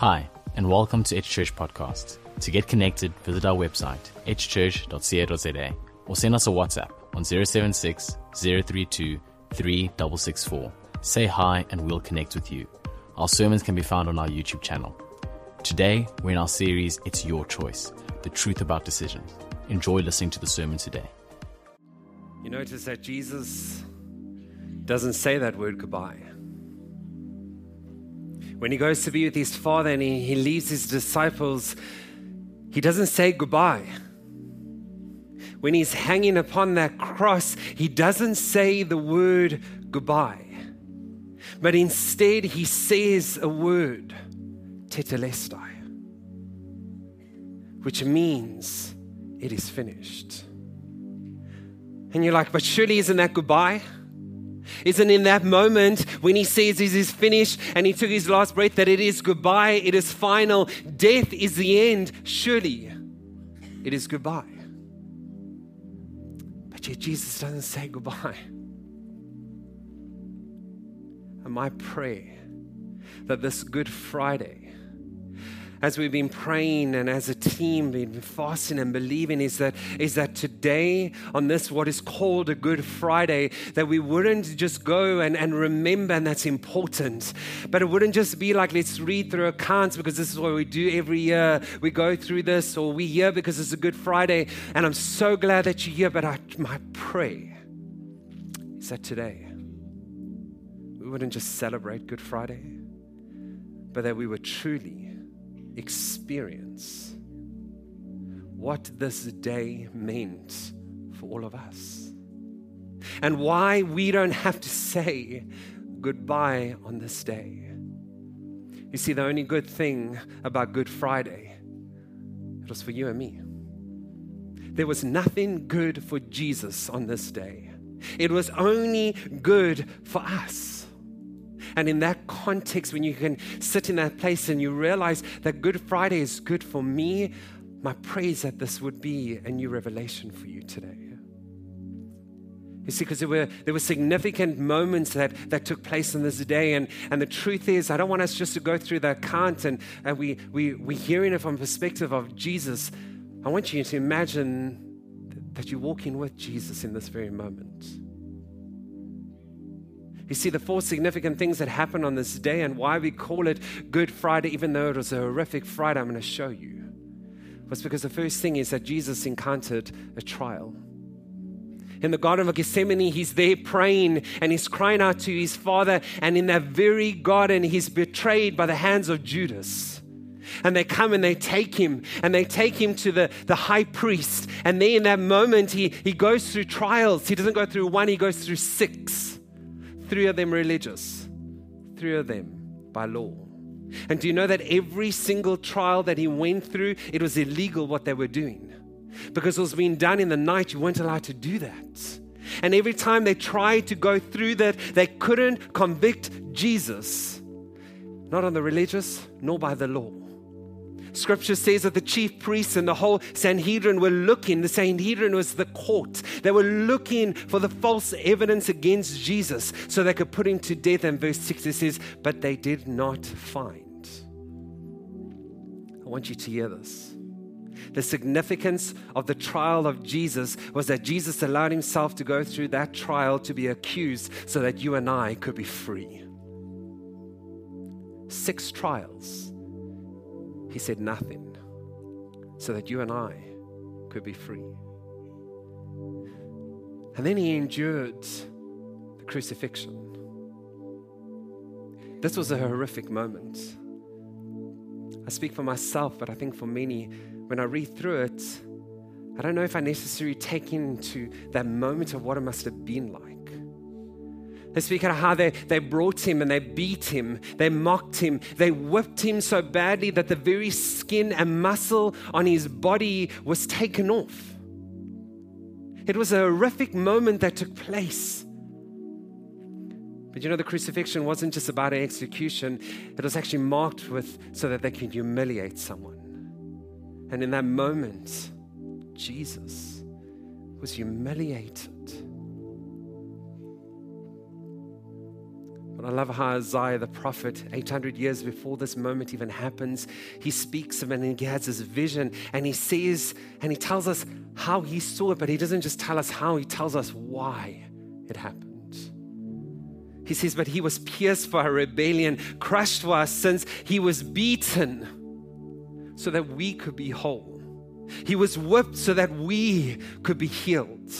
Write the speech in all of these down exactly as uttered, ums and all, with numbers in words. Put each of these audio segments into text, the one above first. Hi, and welcome to H Church Podcast. To get connected, visit our website, h church dot c a dot z a, or send us a WhatsApp on zero seven six, zero three two, three six six four. Say hi and we'll connect with you. Our sermons can be found on our YouTube channel. Today, we're in our series, It's Your Choice, the truth about decisions. Enjoy listening to the sermon today. You notice that Jesus doesn't say that word goodbye. When he goes to be with his Father and he, he leaves his disciples, he doesn't say goodbye. When he's hanging upon that cross, he doesn't say the word goodbye. But instead, he says a word, tetelestai, which means it is finished. And you're like, but surely isn't that goodbye? Isn't in that moment when he says it is finished and he took his last breath that it is goodbye, it is final, death is the end, surely it is goodbye. But yet Jesus doesn't say goodbye. And my prayer that this Good Friday, as we've been praying and as a team been fasting and believing, is that is that today on this what is called a Good Friday, that we wouldn't just go and, and remember, and that's important, but it wouldn't just be like let's read through accounts because this is what we do every year. We go through this or we hear because it's a Good Friday, and I'm so glad that you're here, but I, my prayer is that today we wouldn't just celebrate Good Friday, but that we would truly experience what this day meant for all of us and why we don't have to say goodbye on this day. You see, the only good thing about Good Friday, it was for you and me. There was nothing good for Jesus on this day. It was only good for us. And in that context, when you can sit in that place and you realize that Good Friday is good for me, my prayer is that this would be a new revelation for you today. You see, because there were there were significant moments that, that took place on this day. And, and the truth is, I don't want us just to go through the account and, and we, we, we're hearing it from the perspective of Jesus. I want you to imagine that you're walking with Jesus in this very moment. You see, the four significant things that happened on this day and why we call it Good Friday, even though it was a horrific Friday, I'm going to show you, was because the first thing is that Jesus encountered a trial. In the Garden of Gethsemane, he's there praying and he's crying out to his Father. And in that very garden, he's betrayed by the hands of Judas. And they come and they take him, and they take him to the, the high priest. And there in that moment, he, he goes through trials. He doesn't go through one, he goes through six. Three of them religious, three of them by law. And do you know that every single trial that he went through, it was illegal what they were doing? Because it was being done in the night, you weren't allowed to do that. And every time they tried to go through that, they couldn't convict Jesus, not on the religious, nor by the law. Scripture says that the chief priests and the whole Sanhedrin were looking. The Sanhedrin was the court. They were looking for the false evidence against Jesus so they could put him to death. And verse six, it says, but they did not find. I want you to hear this. The significance of the trial of Jesus was that Jesus allowed himself to go through that trial to be accused so that you and I could be free. Six trials. He said nothing so that you and I could be free. And then he endured the crucifixion. This was a horrific moment. I speak for myself, but I think for many, when I read through it, I don't know if I necessarily take into that moment of what it must have been like. They speak of how they, they brought him and they beat him, they mocked him, they whipped him so badly that the very skin and muscle on his body was taken off. It was a horrific moment that took place. But you know, the crucifixion wasn't just about an execution, it was actually marked with so that they could humiliate someone. And in that moment, Jesus was humiliated. But I love how Isaiah the prophet, eight hundred years before this moment even happens, he speaks of it and he has his vision and he says, and he tells us how he saw it, but he doesn't just tell us how, he tells us why it happened. He says, but he was pierced for our rebellion, crushed for our sins. He was beaten so that we could be whole. He was whipped so that we could be healed.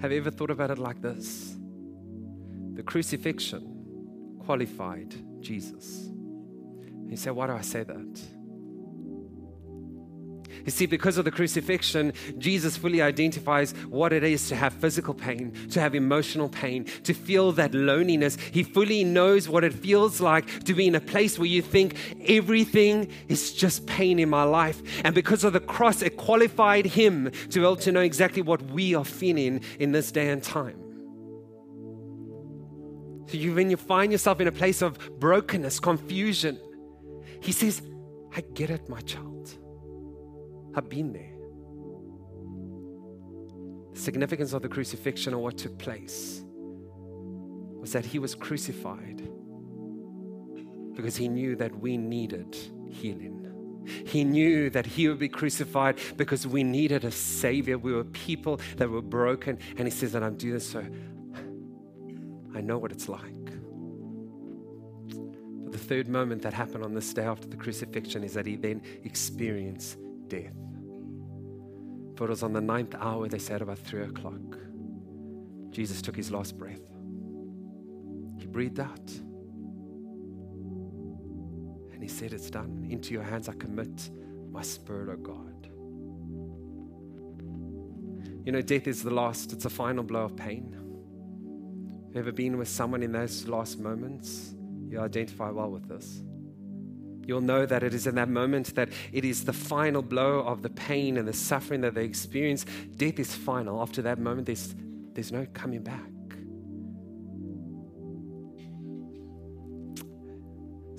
Have you ever thought about it like this? The crucifixion qualified Jesus. And you say, why do I say that? You see, because of the crucifixion, Jesus fully identifies what it is to have physical pain, to have emotional pain, to feel that loneliness. He fully knows what it feels like to be in a place where you think everything is just pain in my life. And because of the cross, it qualified him to be able to know exactly what we are feeling in this day and time. So you, when you find yourself in a place of brokenness, confusion, he says, I get it, my child. I've been there. The significance of the crucifixion, or what took place, was that he was crucified because he knew that we needed healing. He knew that he would be crucified because we needed a savior. We were people that were broken. And he says that I'm doing this, so I know what it's like. But the third moment that happened on this day after the crucifixion is that he then experienced death. For it was on the ninth hour, they said about three o'clock, Jesus took his last breath. He breathed out. And he said, it's done. Into your hands I commit my spirit, O God. You know, death is the last, it's a final blow of pain. Have you ever been with someone in those last moments? You identify well with this. You'll know that it is in that moment that it is the final blow of the pain and the suffering that they experience. Death is final. After that moment, there's, there's no coming back.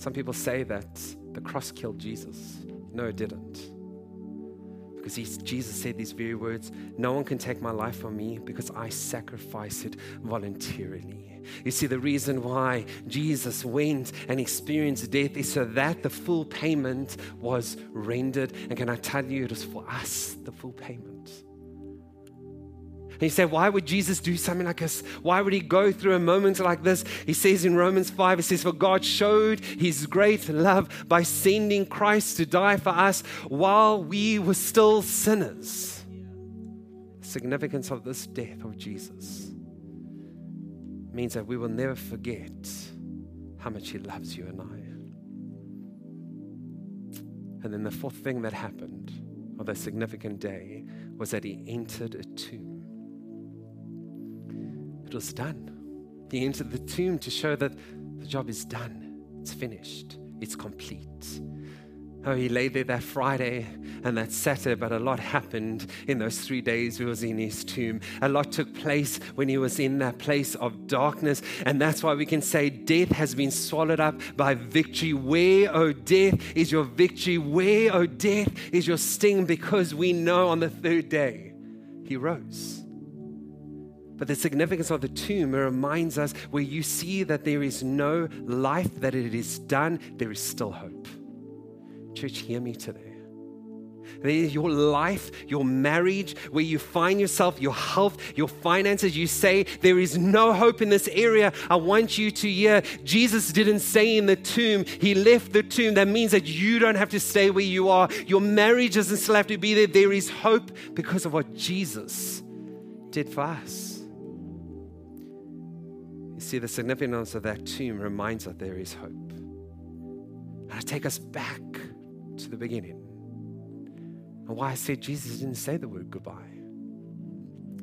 Some people say that the cross killed Jesus. No, it didn't. Because he's, Jesus said these very words, no one can take my life from me because I sacrifice it voluntarily. You see, the reason why Jesus went and experienced death is so that the full payment was rendered. And can I tell you, it was for us, the full payment. And you say, why would Jesus do something like this? Why would he go through a moment like this? He says in Romans five, it says, for God showed his great love by sending Christ to die for us while we were still sinners. The significance of this death of Jesus means that we will never forget how much he loves you and I. And then the fourth thing that happened on that significant day was that he entered a tomb. It was done. He entered the tomb to show that the job is done. It's finished. It's complete. Oh, he lay there that Friday and that Saturday, but a lot happened in those three days he was in his tomb. A lot took place when he was in that place of darkness, and that's why we can say death has been swallowed up by victory. Where, oh, death is your victory? Where, oh, death is your sting? Because we know on the third day he rose. But the significance of the tomb reminds us where you see that there is no life, that it is done, there is still hope. Church, hear me today. Your life, your marriage, where you find yourself, your health, your finances, you say, there is no hope in this area. I want you to hear, Jesus didn't stay in the tomb. He left the tomb. That means that you don't have to stay where you are. Your marriage doesn't still have to be there. There is hope because of what Jesus did for us. You see, the significance of that tomb reminds us there is hope. I take us back to the beginning. And why I said Jesus didn't say the word goodbye.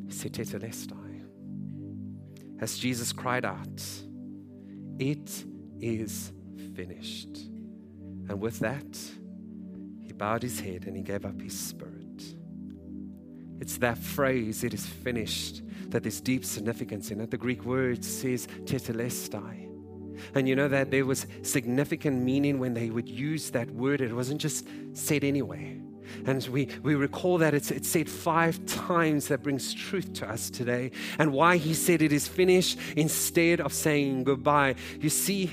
He said tetelestai. As Jesus cried out, it is finished. And with that, he bowed his head and he gave up his spirit. It's that phrase, it is finished, that there's deep significance in it. The Greek word says tetelestai. And you know that there was significant meaning when they would use that word. It wasn't just said anyway. And as we, we recall that, it's, it's said five times, that brings truth to us today. And why he said it is finished instead of saying goodbye. You see,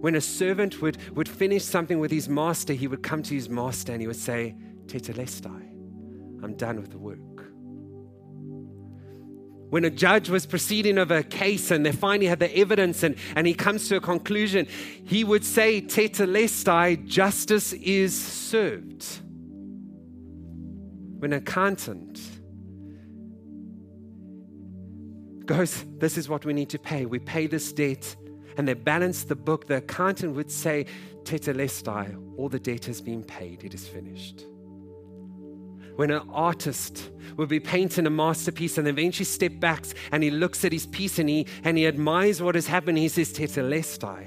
when a servant would, would finish something with his master, he would come to his master and he would say, tetelestai, I'm done with the work. When a judge was proceeding over a case and they finally had the evidence and, and he comes to a conclusion, he would say, tetelestai, justice is served. When an accountant goes, this is what we need to pay. We pay this debt, and they balance the book. The accountant would say, tetelestai, all the debt has been paid. It is finished. When an artist would be painting a masterpiece and eventually step back and he looks at his piece and he, and he admires what has happened, he says, tetelestai.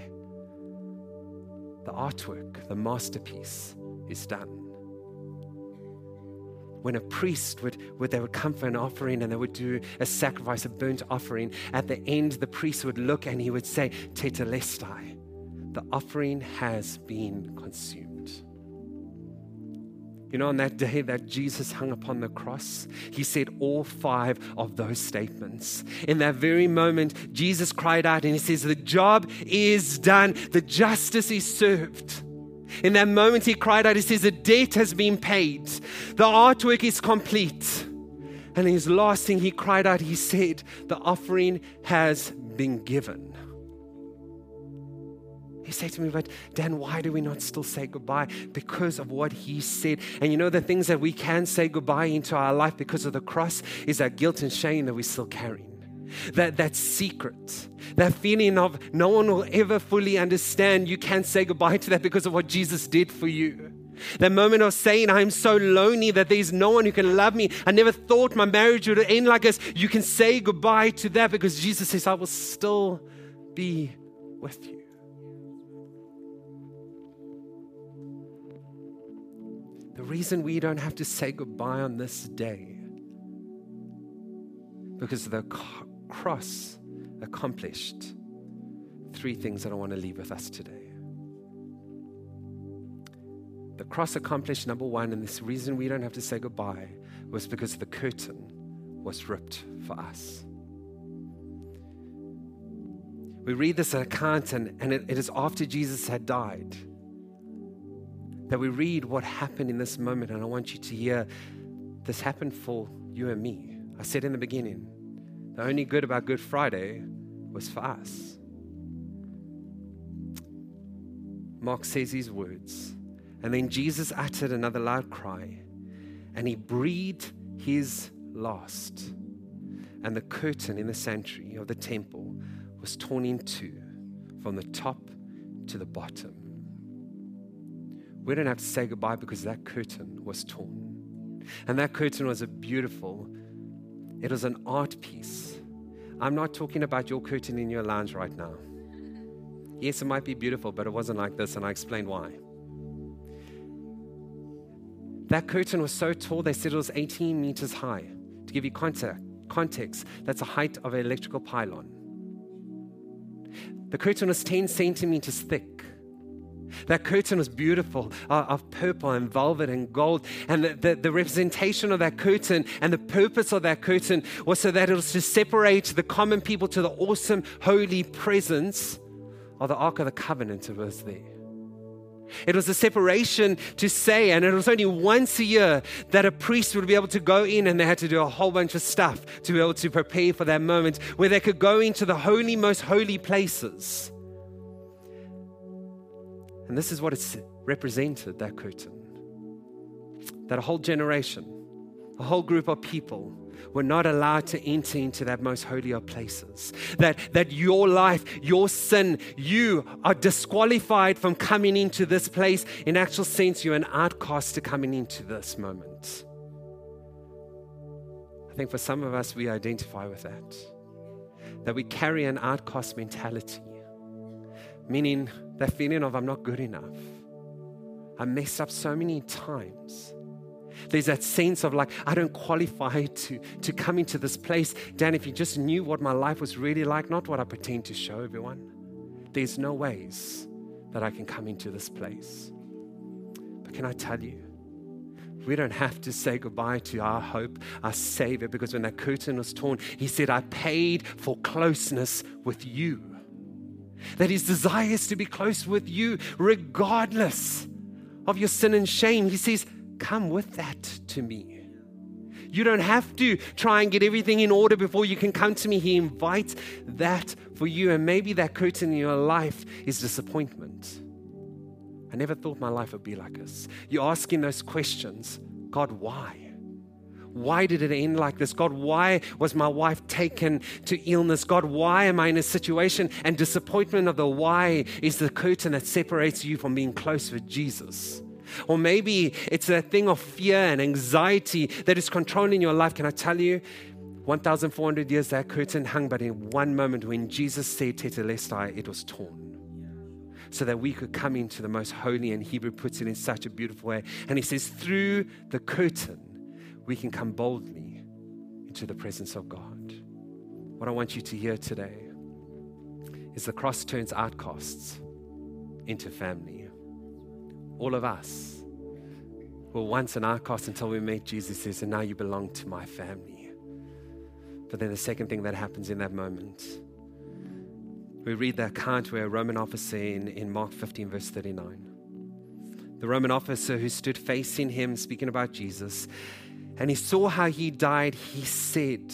The artwork, the masterpiece is done. When a priest would, would, they would come for an offering and they would do a sacrifice, a burnt offering. At the end, the priest would look and he would say, tetelestai, the offering has been consumed. You know, on that day that Jesus hung upon the cross, he said all five of those statements. In that very moment, Jesus cried out and he says, the job is done. The justice is served. In that moment, he cried out, he says, the debt has been paid. The artwork is complete. And his last thing he cried out, he said, the offering has been given. He said to me, but Dan, why do we not still say goodbye? Because of what he said. And you know, the things that we can say goodbye into our life because of the cross is that guilt and shame that we're still carrying. That, that secret, that feeling of no one will ever fully understand, you can't say goodbye to that because of what Jesus did for you. That moment of saying, I'm so lonely that there's no one who can love me. I never thought my marriage would end like this. You can say goodbye to that because Jesus says, I will still be with you. The reason we don't have to say goodbye on this day, because the cross accomplished three things that I want to leave with us today. The cross accomplished number one, and this reason we don't have to say goodbye was because the curtain was ripped for us. We read this account, and, and it, it is after Jesus had died that we read what happened in this moment, and I want you to hear this happened for you and me. I said in the beginning, the only good about Good Friday was for us. Mark says these words, and then Jesus uttered another loud cry, and he breathed his last. And the curtain in the sanctuary of the temple was torn in two from the top to the bottom. We don't have to say goodbye because that curtain was torn. And that curtain was a beautiful, it was an art piece. I'm not talking about your curtain in your lounge right now. Yes, it might be beautiful, but it wasn't like this, and I explained why. That curtain was so tall, they said it was eighteen meters high. To give you context, that's the height of an electrical pylon. The curtain was ten centimeters thick. That curtain was beautiful, uh, of purple and velvet and gold. And the, the, the representation of that curtain and the purpose of that curtain was so that it was to separate the common people to the awesome, holy presence of the Ark of the Covenant that was there. It was a separation to say, and it was only once a year that a priest would be able to go in, and they had to do a whole bunch of stuff to be able to prepare for that moment where they could go into the holy, most holy places. And this is what it's represented, that curtain. That a whole generation, a whole group of people were not allowed to enter into that most holy of places. That, that your life, your sin, you are disqualified from coming into this place. In actual sense, you're an outcast to coming into this moment. I think for some of us, we identify with that. That we carry an outcast mentality. Meaning that feeling of I'm not good enough. I messed up so many times. There's that sense of like, I don't qualify to, to come into this place. Dan, if you just knew what my life was really like, not what I pretend to show everyone, there's no ways that I can come into this place. But can I tell you, We don't have to say goodbye to our hope, our Savior, because when that curtain was torn, he said, I paid for closeness with you. That his desire is to be close with you regardless of your sin and shame. He says, come with that to me. You don't have to try and get everything in order before you can come to me. He invites that for you. And maybe that curtain in your life is disappointment. I never thought my life would be like this. You're asking those questions. God, why? Why did it end like this? God, why was my wife taken to illness? God, why am I in a situation? And disappointment of the why is the curtain that separates you from being close with Jesus. Or maybe it's a thing of fear and anxiety that is controlling your life. Can I tell you, one thousand four hundred years that curtain hung, but in one moment when Jesus said, tetelestai, it was torn. So that we could come into the most holy, and Hebrew puts it in such a beautiful way. And he says, through the curtain, we can come boldly into the presence of God. What I want you to hear today is the cross turns outcasts into family. All of us were once an outcast until we met Jesus, says, and now you belong to my family. But then the second thing that happens in that moment, we read the account where a Roman officer in, in Mark fifteen, verse thirty-nine, the Roman officer who stood facing him, speaking about Jesus, and he saw how he died, he said,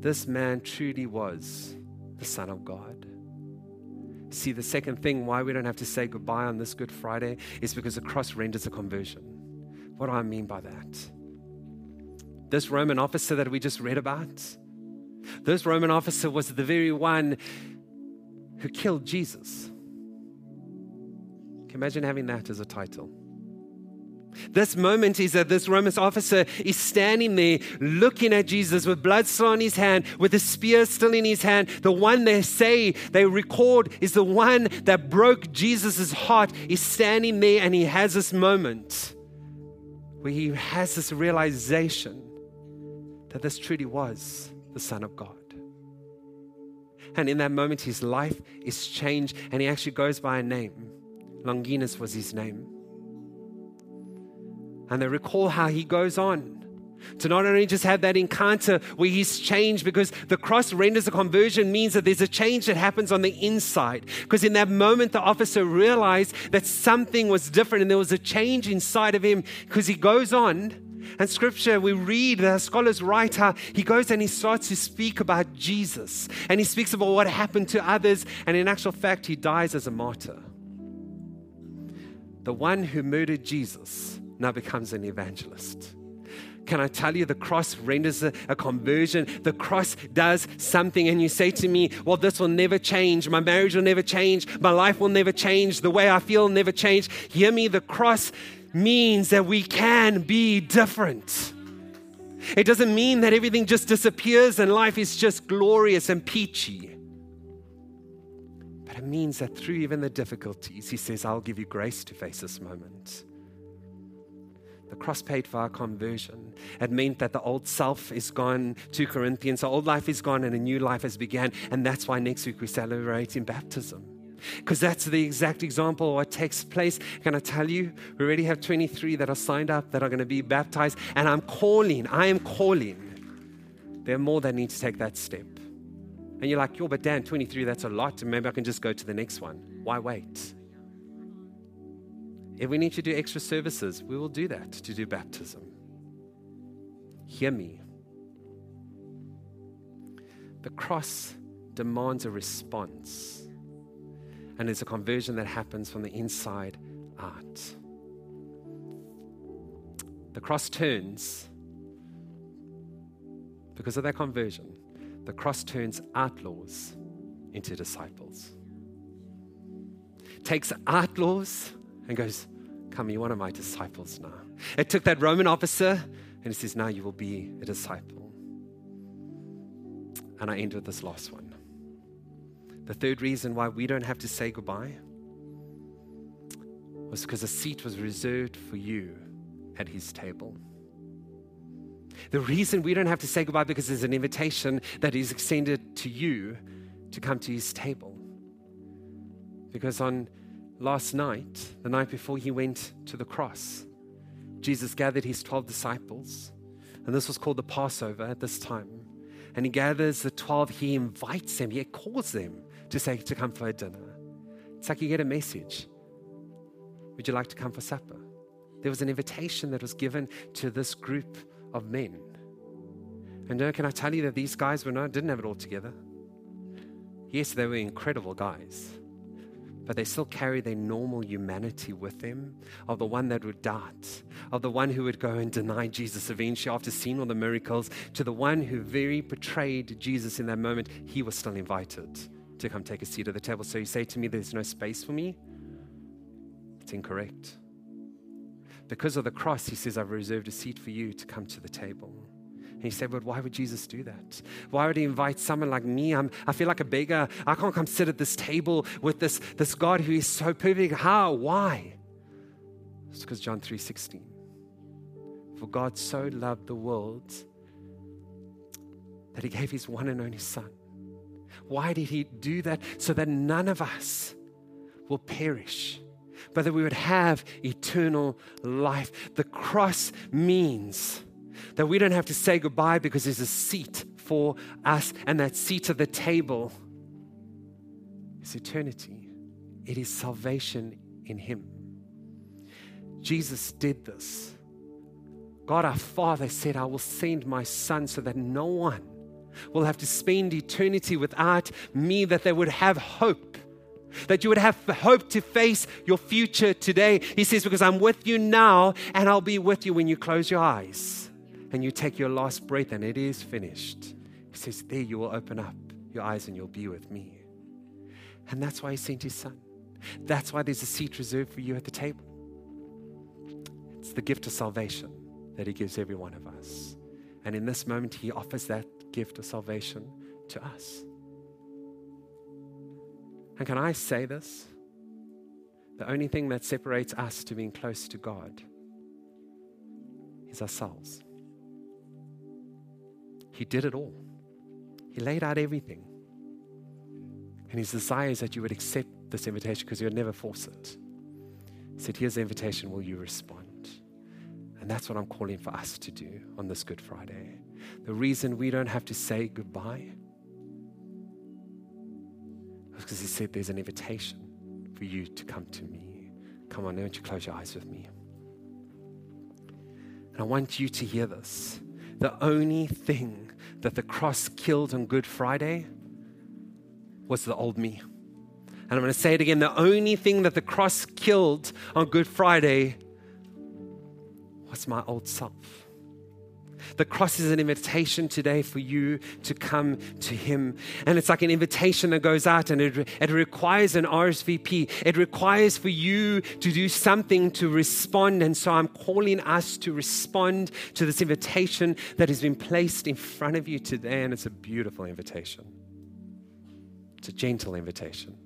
this man truly was the Son of God. See, the second thing why we don't have to say goodbye on this Good Friday is because the cross renders a conversion. What do I mean by that? This Roman officer that we just read about, this Roman officer was the very one who killed Jesus. Can you imagine having that as a title? This moment is that this Roman officer is standing there looking at Jesus with blood still on his hand, with a spear still in his hand. The one they say, they record, is the one that broke Jesus' heart is standing there, and he has this moment where he has this realization that this truly was the Son of God. And in that moment, his life is changed, and he actually goes by a name. Longinus was his name. And they recall how he goes on to not only just have that encounter where he's changed, because the cross renders a conversion means that there's a change that happens on the inside. Because in that moment, the officer realized that something was different and there was a change inside of him, because he goes on. And scripture, we read, the scholars write how he goes and he starts to speak about Jesus. And he speaks about what happened to others. And in actual fact, he dies as a martyr. The one who murdered Jesus now becomes an evangelist. Can I tell you, the cross renders a, a conversion. The cross does something. And you say to me, well, this will never change. My marriage will never change. My life will never change. The way I feel will never change. Hear me, the cross means that we can be different. It doesn't mean that everything just disappears and life is just glorious and peachy. But it means that through even the difficulties, he says, I'll give you grace to face this moment. The cross paid for our conversion. It meant that the old self is gone, two Corinthians. The old life is gone and a new life has begun. And that's why next week we celebrate in baptism. Because that's the exact example of what takes place. Can I tell you, we already have twenty-three that are signed up, that are going to be baptized. And I'm calling, I am calling. There are more that need to take that step. And you're like, yo, but Dan, twenty-three, that's a lot. And maybe I can just go to the next one. Why wait? If we need to do extra services, we will do that to do baptism. Hear me. The cross demands a response, and it's a conversion that happens from the inside out. The cross turns, because of that conversion, the cross turns outlaws into disciples. Takes outlaws and goes, come, you're one of my disciples now. It took that Roman officer and it says, now you will be a disciple. And I end with this last one. The third reason why we don't have to say goodbye was because a seat was reserved for you at his table. The reason we don't have to say goodbye, because there's an invitation that is extended to you to come to his table. Because on last night, the night before he went to the cross, Jesus gathered his twelve disciples, and this was called the Passover at this time. And he gathers the twelve, he invites them, he calls them to say to come for a dinner. It's like you get a message. Would you like to come for supper? There was an invitation that was given to this group of men. And can I tell you that these guys were not, didn't have it all together. Yes, they were incredible guys, but they still carry their normal humanity with them, of the one that would doubt, of the one who would go and deny Jesus eventually after seeing all the miracles, to the one who very betrayed Jesus in that moment. He was still invited to come take a seat at the table. So you say to me, there's no space for me? It's incorrect. Because of the cross, he says, I've reserved a seat for you to come to the table. And you say, but why would Jesus do that? Why would he invite someone like me? I'm, I feel like a beggar. I can't come sit at this table with this, this God who is so perfect. How? Why? It's because John three sixteen. For God so loved the world that he gave his one and only son. Why did he do that? So that none of us will perish, but that we would have eternal life. The cross means that we don't have to say goodbye because there's a seat for us, and that seat at the table is eternity. It is salvation in him. Jesus did this. God our Father said, I will send my son so that no one will have to spend eternity without me, that they would have hope, that you would have hope to face your future today. He says, because I'm with you now and I'll be with you when you close your eyes and you take your last breath and it is finished. He says, there you will open up your eyes and you'll be with me. And that's why he sent his son. That's why there's a seat reserved for you at the table. It's the gift of salvation that he gives every one of us. And in this moment, he offers that gift of salvation to us. And can I say this? The only thing that separates us to being close to God is ourselves. He did it all. He laid out everything. And his desire is that you would accept this invitation because you would never force it. He said, here's the invitation, will you respond? And that's what I'm calling for us to do on this Good Friday. The reason we don't have to say goodbye is because he said there's an invitation for you to come to me. Come on, don't you close your eyes with me. And I want you to hear this. The only thing that the cross killed on Good Friday was the old me. And I'm going to say it again. The only thing that the cross killed on Good Friday was my old self. The cross is an invitation today for you to come to him. And it's like an invitation that goes out, and it, it requires an R S V P. It requires for you to do something to respond. And so I'm calling us to respond to this invitation that has been placed in front of you today. And it's a beautiful invitation. It's a gentle invitation.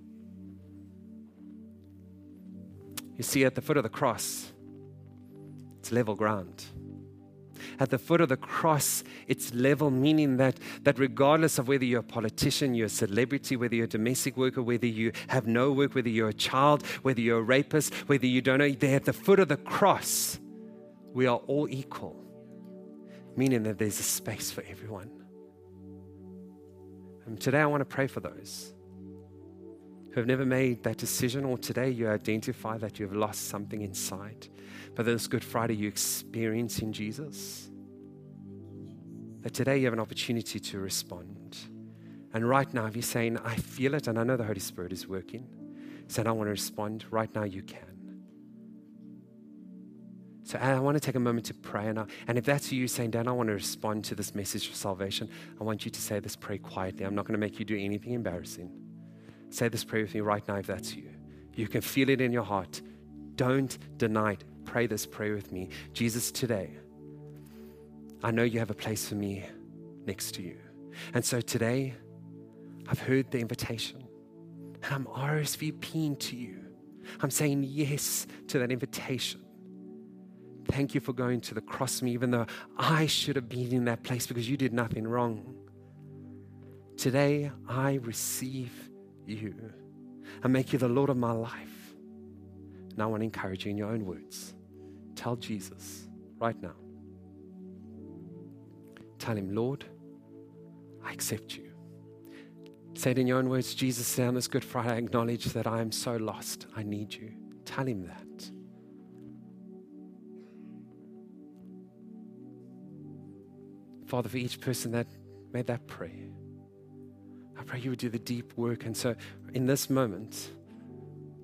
You see, at the foot of the cross, it's level ground. At the foot of the cross, it's level, meaning that, that regardless of whether you're a politician, you're a celebrity, whether you're a domestic worker, whether you have no work, whether you're a child, whether you're a rapist, whether you don't know, there at the foot of the cross, we are all equal, meaning that there's a space for everyone. And today I want to pray for those who have never made that decision, or today you identify that you've lost something inside. But this Good Friday, you experience in Jesus. That today you have an opportunity to respond. And right now, if you're saying, I feel it, and I know the Holy Spirit is working, saying, I want to respond, right now you can. So I want to take a moment to pray. And, I, and if that's you saying, Dan, I want to respond to this message of salvation, I want you to say this prayer quietly. I'm not going to make you do anything embarrassing. Say this prayer with me right now if that's you. You can feel it in your heart. Don't deny it. Pray this prayer with me. Jesus, today, I know you have a place for me next to you. And so today, I've heard the invitation. And I'm RSVPing to you. I'm saying yes to that invitation. Thank you for going to the cross for me, even though I should have been in that place because you did nothing wrong. Today, I receive you. I make you the Lord of my life. And I want to encourage you in your own words Tell Jesus right now. Tell him, Lord, I accept you. Say it in your own words, Jesus, say on this Good Friday, I acknowledge that I am so lost. I need you. Tell him that. Father, for each person that made that prayer, I pray you would do the deep work. And so in this moment,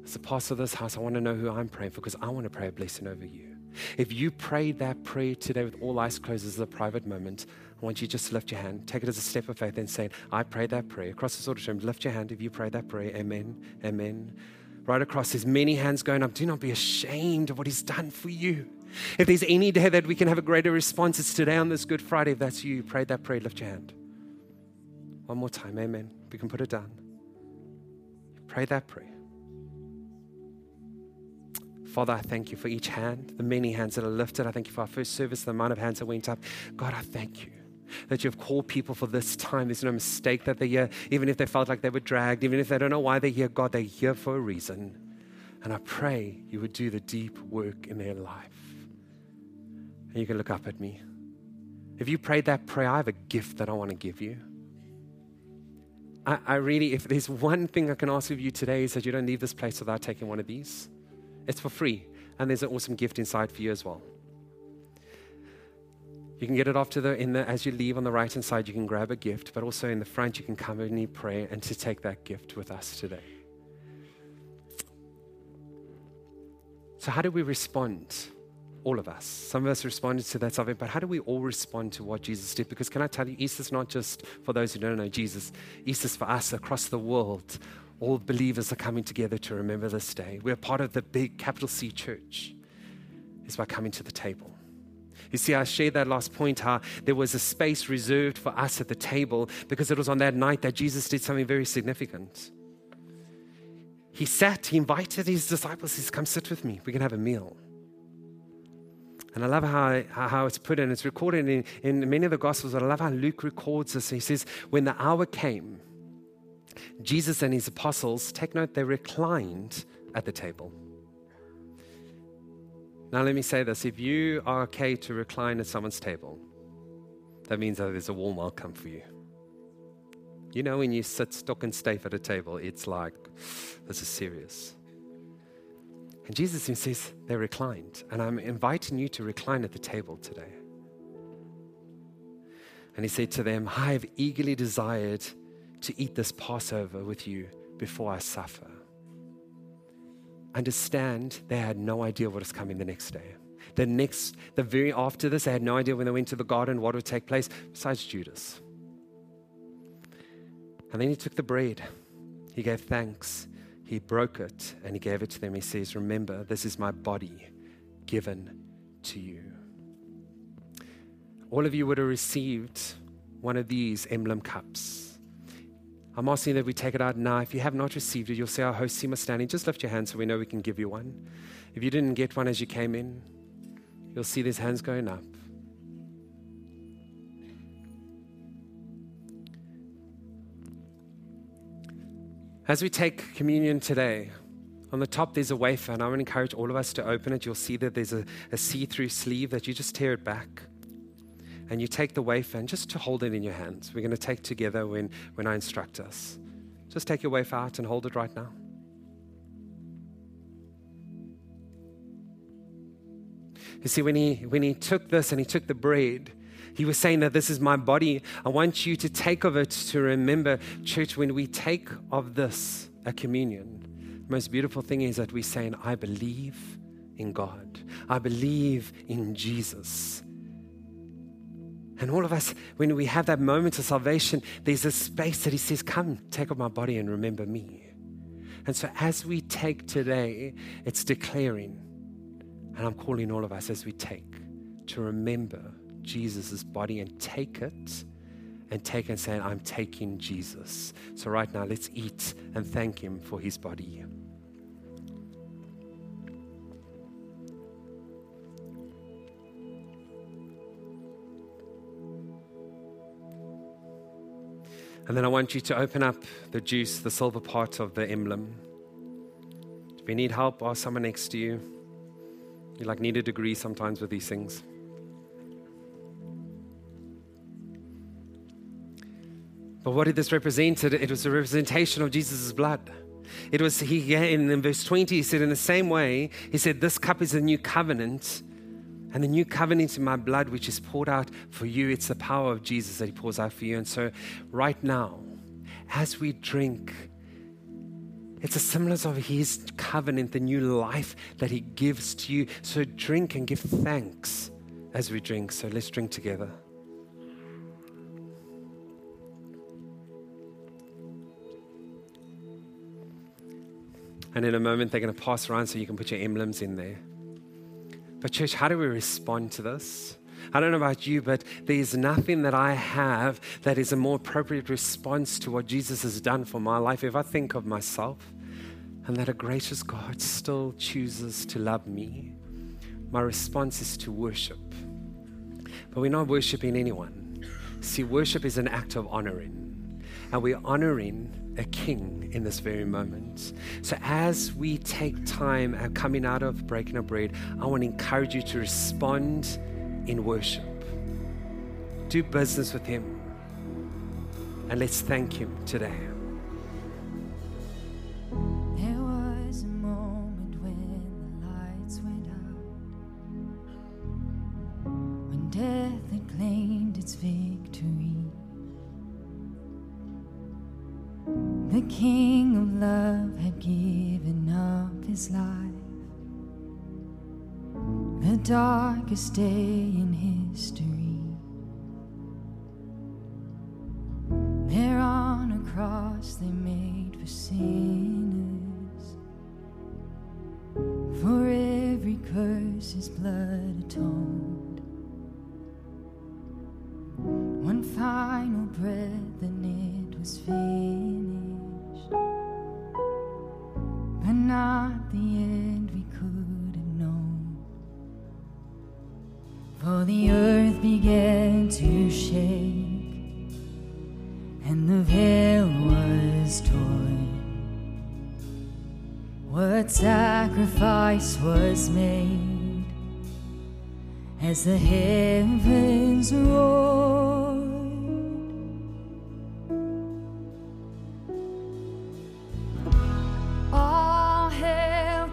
as the pastor of this house, I want to know who I'm praying for, because I want to pray a blessing over you. If you prayed that prayer today with all eyes closed as a private moment, I want you just to lift your hand. Take it as a step of faith and say, I prayed that prayer. Across this auditorium, lift your hand if you prayed that prayer. Amen. Amen. Right across, there's many hands going up. Do not be ashamed of what he's done for you. If there's any day that we can have a greater response, it's today on this Good Friday. If that's you, you prayed that prayer, lift your hand. One more time. Amen. We can put it down. Pray that prayer. Father, I thank you for each hand, the many hands that are lifted. I thank you for our first service, the amount of hands that went up. God, I thank you that you've called people for this time. There's no mistake that they're here, even if they felt like they were dragged, even if they don't know why they're here. God, they're here for a reason. And I pray you would do the deep work in their life. And you can look up at me. If you prayed that prayer, I have a gift that I want to give you. I, I really, if there's one thing I can ask of you today, is that you don't leave this place without taking one of these. It's for free, and there's an awesome gift inside for you as well. You can get it after the, in the, as you leave on the right-hand side, you can grab a gift, but also in the front, you can come and need prayer and to take that gift with us today. So how do we respond? All of us. Some of us responded to that subject, but how do we all respond to what Jesus did? Because can I tell you, Easter's not just for those who don't know Jesus. Easter's for us across the world. All believers are coming together to remember this day. We're part of the big capital C church. It's by coming to the table. You see, I shared that last point, how there was a space reserved for us at the table, because it was on that night that Jesus did something very significant. He sat, he invited his disciples, he said, come sit with me. We're going to have a meal. And I love how, how it's put in. It's recorded in, in many of the Gospels. I love how Luke records this. He says, when the hour came, Jesus and his apostles, take note, they reclined at the table. Now let me say this, if you are okay to recline at someone's table, that means that there's a warm welcome for you. You know, when you sit stock and stave at a table, it's like, this is serious. And Jesus says, they reclined. And I'm inviting you to recline at the table today. And he said to them, I have eagerly desired to eat this Passover with you before I suffer. Understand, they had no idea what was coming the next day. The next, the very after this, they had no idea when they went to the garden what would take place, besides Judas. And then he took the bread. He gave thanks. He broke it and he gave it to them. He says, remember, this is my body given to you. All of you would have received one of these emblem cups. I'm asking that we take it out now. If you have not received it, you'll see our host team are standing. Just lift your hand so we know we can give you one. If you didn't get one as you came in, you'll see these hands going up. As we take communion today, on the top there's a wafer, and I would encourage all of us to open it. You'll see that there's a, a see-through sleeve that you just tear it back. And you take the wafer and just to hold it in your hands. We're going to take together when, when I instruct us. Just take your wafer out and hold it right now. You see, when he, when he took this and he took the bread, he was saying that this is my body. I want you to take of it to remember. Church, when we take of this, a communion, the most beautiful thing is that we're saying, I believe in God. I believe in Jesus. And all of us, when we have that moment of salvation, there's a space that he says, come, take up my body and remember me. And so as we take today, it's declaring, and I'm calling all of us as we take, to remember Jesus' body and take it, and take and say, I'm taking Jesus. So right now, let's eat and thank him for his body. And then I want you to open up the juice, the silver part of the emblem. If you need help, ask someone next to you. You like need a degree sometimes with these things. But what did this represent? It was a representation of Jesus' blood. It was, he in, in verse twenty, he said, in the same way, he said, this cup is a new covenant, and the new covenant in my blood, which is poured out for you. It's the power of Jesus that he pours out for you. And so right now, as we drink, it's a semblance of his covenant, the new life that he gives to you. So drink and give thanks as we drink. So let's drink together. And in a moment, they're going to pass around so you can put your emblems in there. But church, how do we respond to this? I don't know about you, but there's nothing that I have that is a more appropriate response to what Jesus has done for my life. If I think of myself and that a gracious God still chooses to love me, my response is to worship. But we're not worshiping anyone. See, worship is an act of honoring. And we're honoring a king in this very moment. So as we take time and coming out of breaking of bread, I want to encourage you to respond in worship. Do business with him. And let's thank him today. There was a moment when the lights went out, when death had claimed its victory. The King of Love had given up his life, the darkest day in history. There on a cross they made for sinners, for every curse his blood atoned. One final breath and it was finished, but not the end we could have known. For the earth began to shake, and the veil was torn. What sacrifice was made as the heavens roared? All hail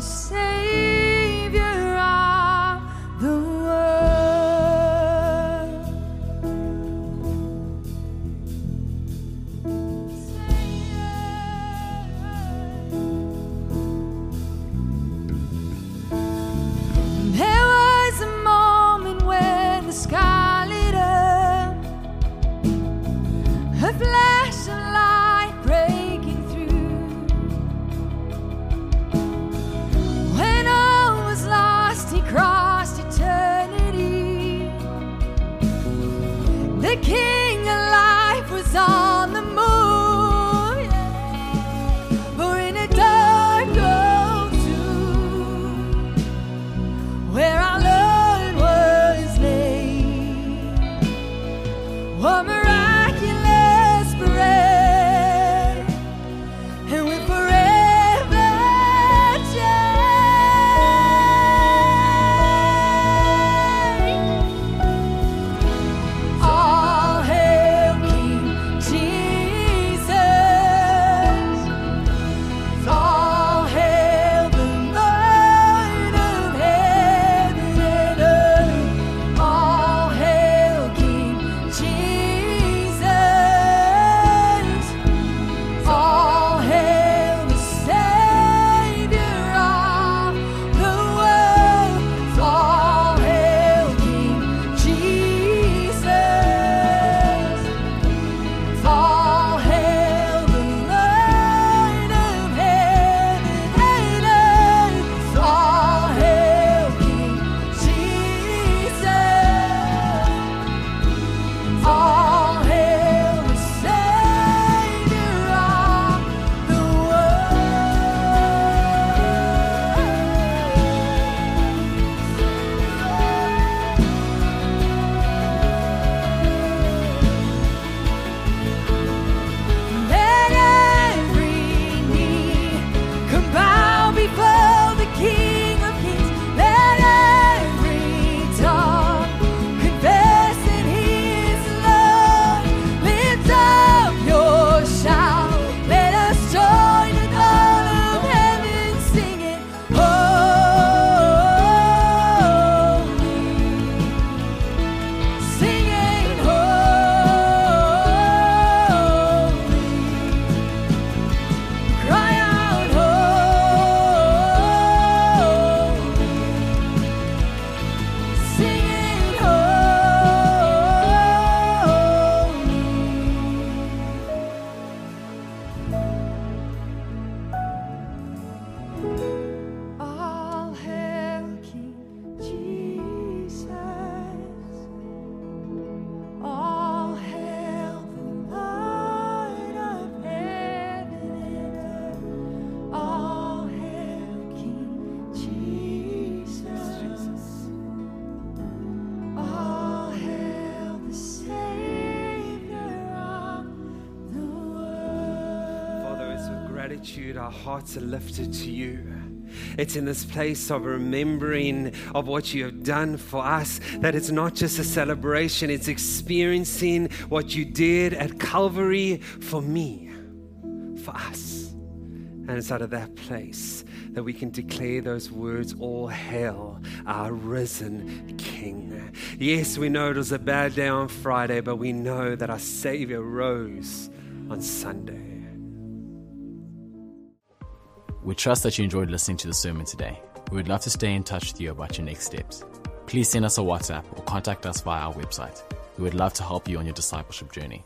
the Savior. gratitude, our hearts are lifted to you. It's in this place of remembering of what you have done for us, that it's not just a celebration, it's experiencing what you did at Calvary for me, for us. And it's out of that place that we can declare those words, all hail our risen King. Yes, we know it was a bad day on Friday, but we know that our Savior rose on Sunday. We trust that you enjoyed listening to the sermon today. We would love to stay in touch with you about your next steps. Please send us a WhatsApp or contact us via our website. We would love to help you on your discipleship journey.